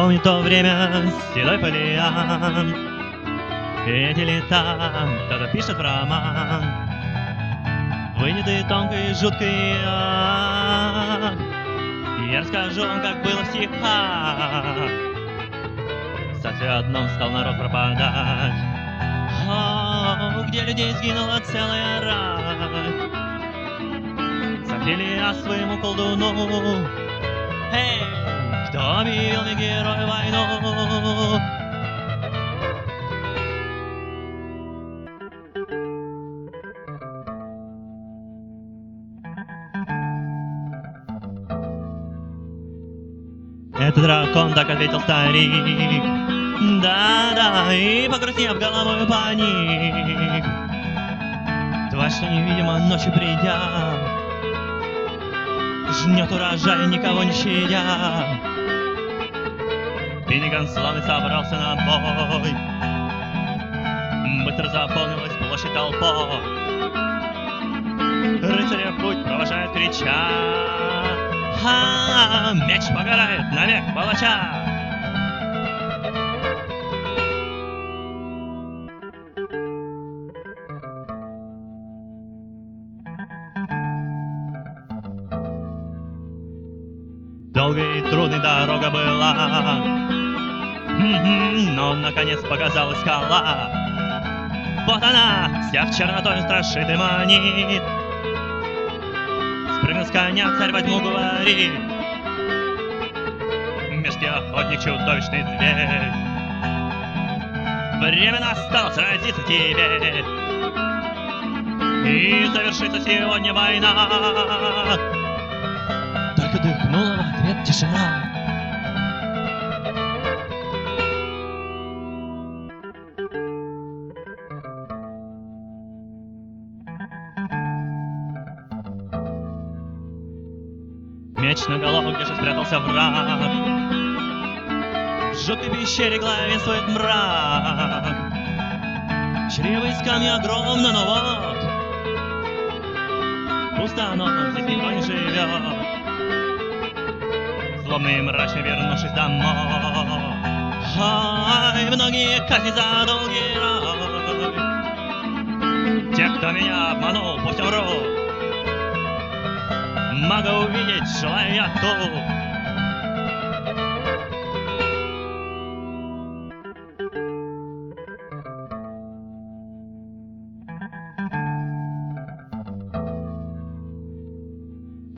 Помню то время, седой фолиант, и эти лета, кто-то пишет роман, вынятый тонкой, жуткой ад. Я расскажу вам, как было в стихах. Со светом стал народ пропадать. О, где людей сгинула целая рать. Соплели я своему колдуну. Эй, кто объявил мне герой войну? Этот дракон, так ответил старик. Да-да, и погрустнев головой паник. Тварь, что невидимо ночью придя, жнет урожай, никого не щадя. Финнеган славный собрался на бой. Быстро заполнилась площадь толпой. Рыцаря путь провожает крича. Ха-ха-ха, меч погорает навек палача. Долгая и трудная дорога была, но наконец показалась скала. Вот она, вся в чернотой страшит и манит. Прыгнул с коня, царь во тьму говорит. Мерзкий охотник, чудовищный зверь, время настало сразиться тебе. И завершится сегодня война. Только дыхнула в ответ тишина. Меч на голову, где же спрятался враг. В жуткой пещере главенствует мрак. Чрево из камня огромно, но вот пусто, но здесь никто не живет. Злобный и мрачный, вернувшись домой, ай, многие казни за долгий рай. Те, кто меня обманул, пусть умрут. Могу увидеть, желаю я то.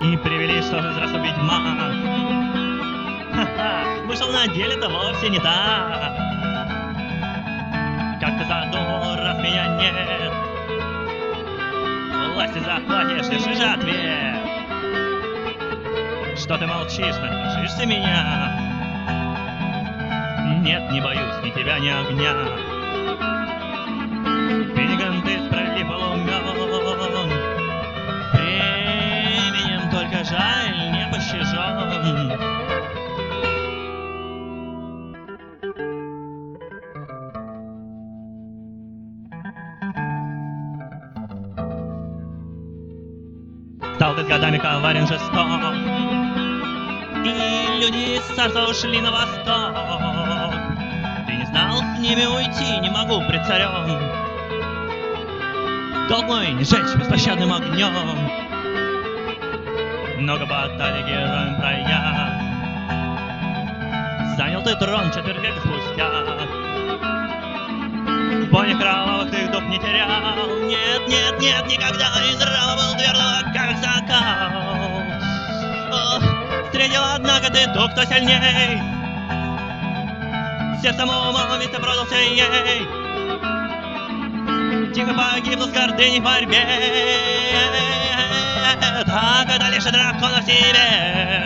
И привели, что же взрослый ведьма. Ха-ха, вышел на деле-то вовсе не так. Как ты задумал, раз меня нет, власти захватишь, держи же ответ. Что ты молчишь, наслушаешься меня? Нет, не боюсь ни тебя, ни огня. Финнеган, ты справедлив и умен. Временем только жаль не пощажен. Стал ты с годами коварен, жесток. И люди из царства ушли на восток. Ты не знал с ними уйти, не могу пред царем. Долг мой не жечь беспощадным огнем. Много баталий героем пройдя, занял ты трон четверть века спустя. В бойне кровавых ты дух не терял. Нет, нет, нет, никогда из рава был твердого, как закал. Встретил, однако, ты ту, кто сильней. Сердцем умом ведь ты продался ей. Тихо погибла с гордыней в борьбе. Так это лишь дракона в себе.